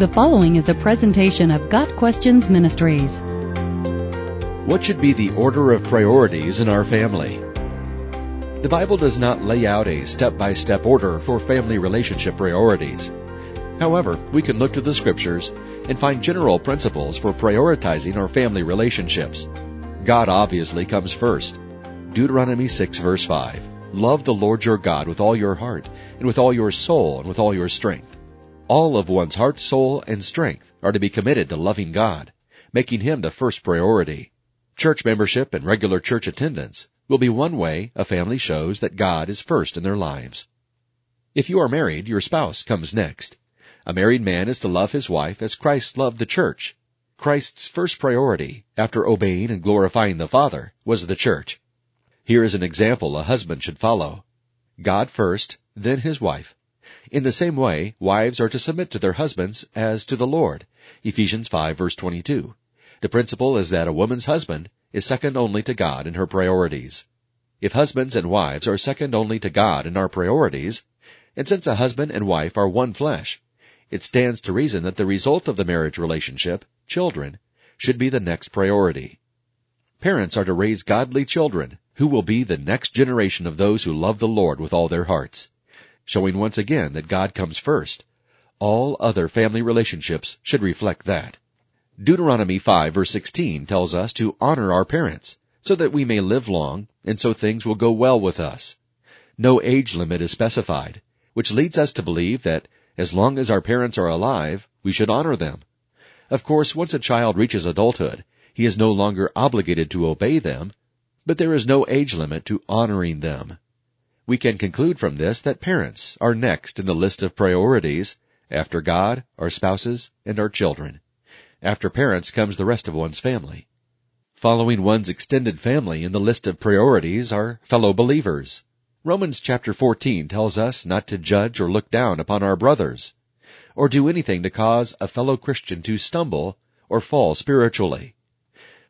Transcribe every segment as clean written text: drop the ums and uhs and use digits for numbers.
The following is a presentation of God Questions Ministries. What should be the order of priorities in our family? The Bible does not lay out a step-by-step order for family relationship priorities. However, we can look to the Scriptures and find general principles for prioritizing our family relationships. God obviously comes first. Deuteronomy 6 verse 5. Love the Lord your God with all your heart, and with all your soul, and with all your strength. All of one's heart, soul, and strength are to be committed to loving God, making Him the first priority. Church membership and regular church attendance will be one way a family shows that God is first in their lives. If you are married, your spouse comes next. A married man is to love his wife as Christ loved the church. Christ's first priority, after obeying and glorifying the Father, was the church. Here is an example a husband should follow. God first, then his wife. In the same way, wives are to submit to their husbands as to the Lord. Ephesians 5 verse 22. The principle is that a woman's husband is second only to God in her priorities. If husbands and wives are second only to God in our priorities, and since a husband and wife are one flesh, it stands to reason that the result of the marriage relationship, children, should be the next priority. Parents are to raise godly children who will be the next generation of those who love the Lord with all their hearts, showing once again that God comes first. All other family relationships should reflect that. Deuteronomy 5 verse 16 tells us to honor our parents so that we may live long and so things will go well with us. No age limit is specified, which leads us to believe that as long as our parents are alive, we should honor them. Of course, once a child reaches adulthood, he is no longer obligated to obey them, but there is no age limit to honoring them. We can conclude from this that parents are next in the list of priorities after God, our spouses, and our children. After parents comes the rest of one's family. Following one's extended family in the list of priorities are fellow believers. Romans chapter 14 tells us not to judge or look down upon our brothers, or do anything to cause a fellow Christian to stumble or fall spiritually.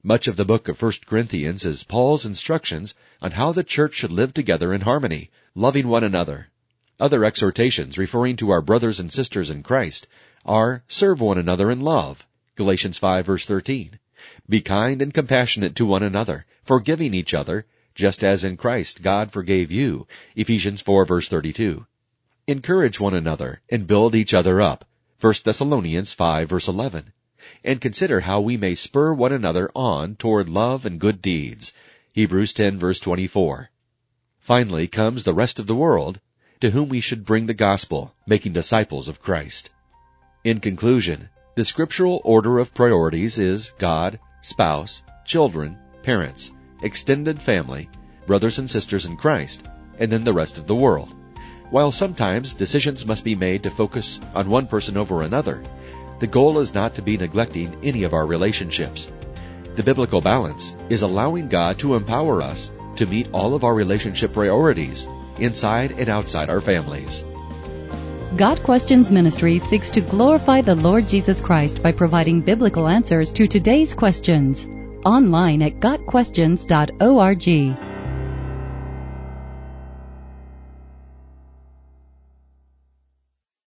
Much of the book of 1 Corinthians is Paul's instructions on how the church should live together in harmony, loving one another. Other exhortations referring to our brothers and sisters in Christ are serve one another in love, Galatians 5 verse 13. Be kind and compassionate to one another, forgiving each other, just as in Christ God forgave you, Ephesians 4 verse 32. Encourage one another and build each other up, 1 Thessalonians 5 verse 11. And consider how we may spur one another on toward love and good deeds. Hebrews 10 verse 24. Finally comes the rest of the world, to whom we should bring the gospel, making disciples of Christ. In conclusion, the scriptural order of priorities is God, spouse, children, parents, extended family, brothers and sisters in Christ, and then the rest of the world. While sometimes decisions must be made to focus on one person over another, the goal is not to be neglecting any of our relationships. The biblical balance is allowing God to empower us to meet all of our relationship priorities inside and outside our families. God Questions Ministry seeks to glorify the Lord Jesus Christ by providing biblical answers to today's questions. Online at gotquestions.org.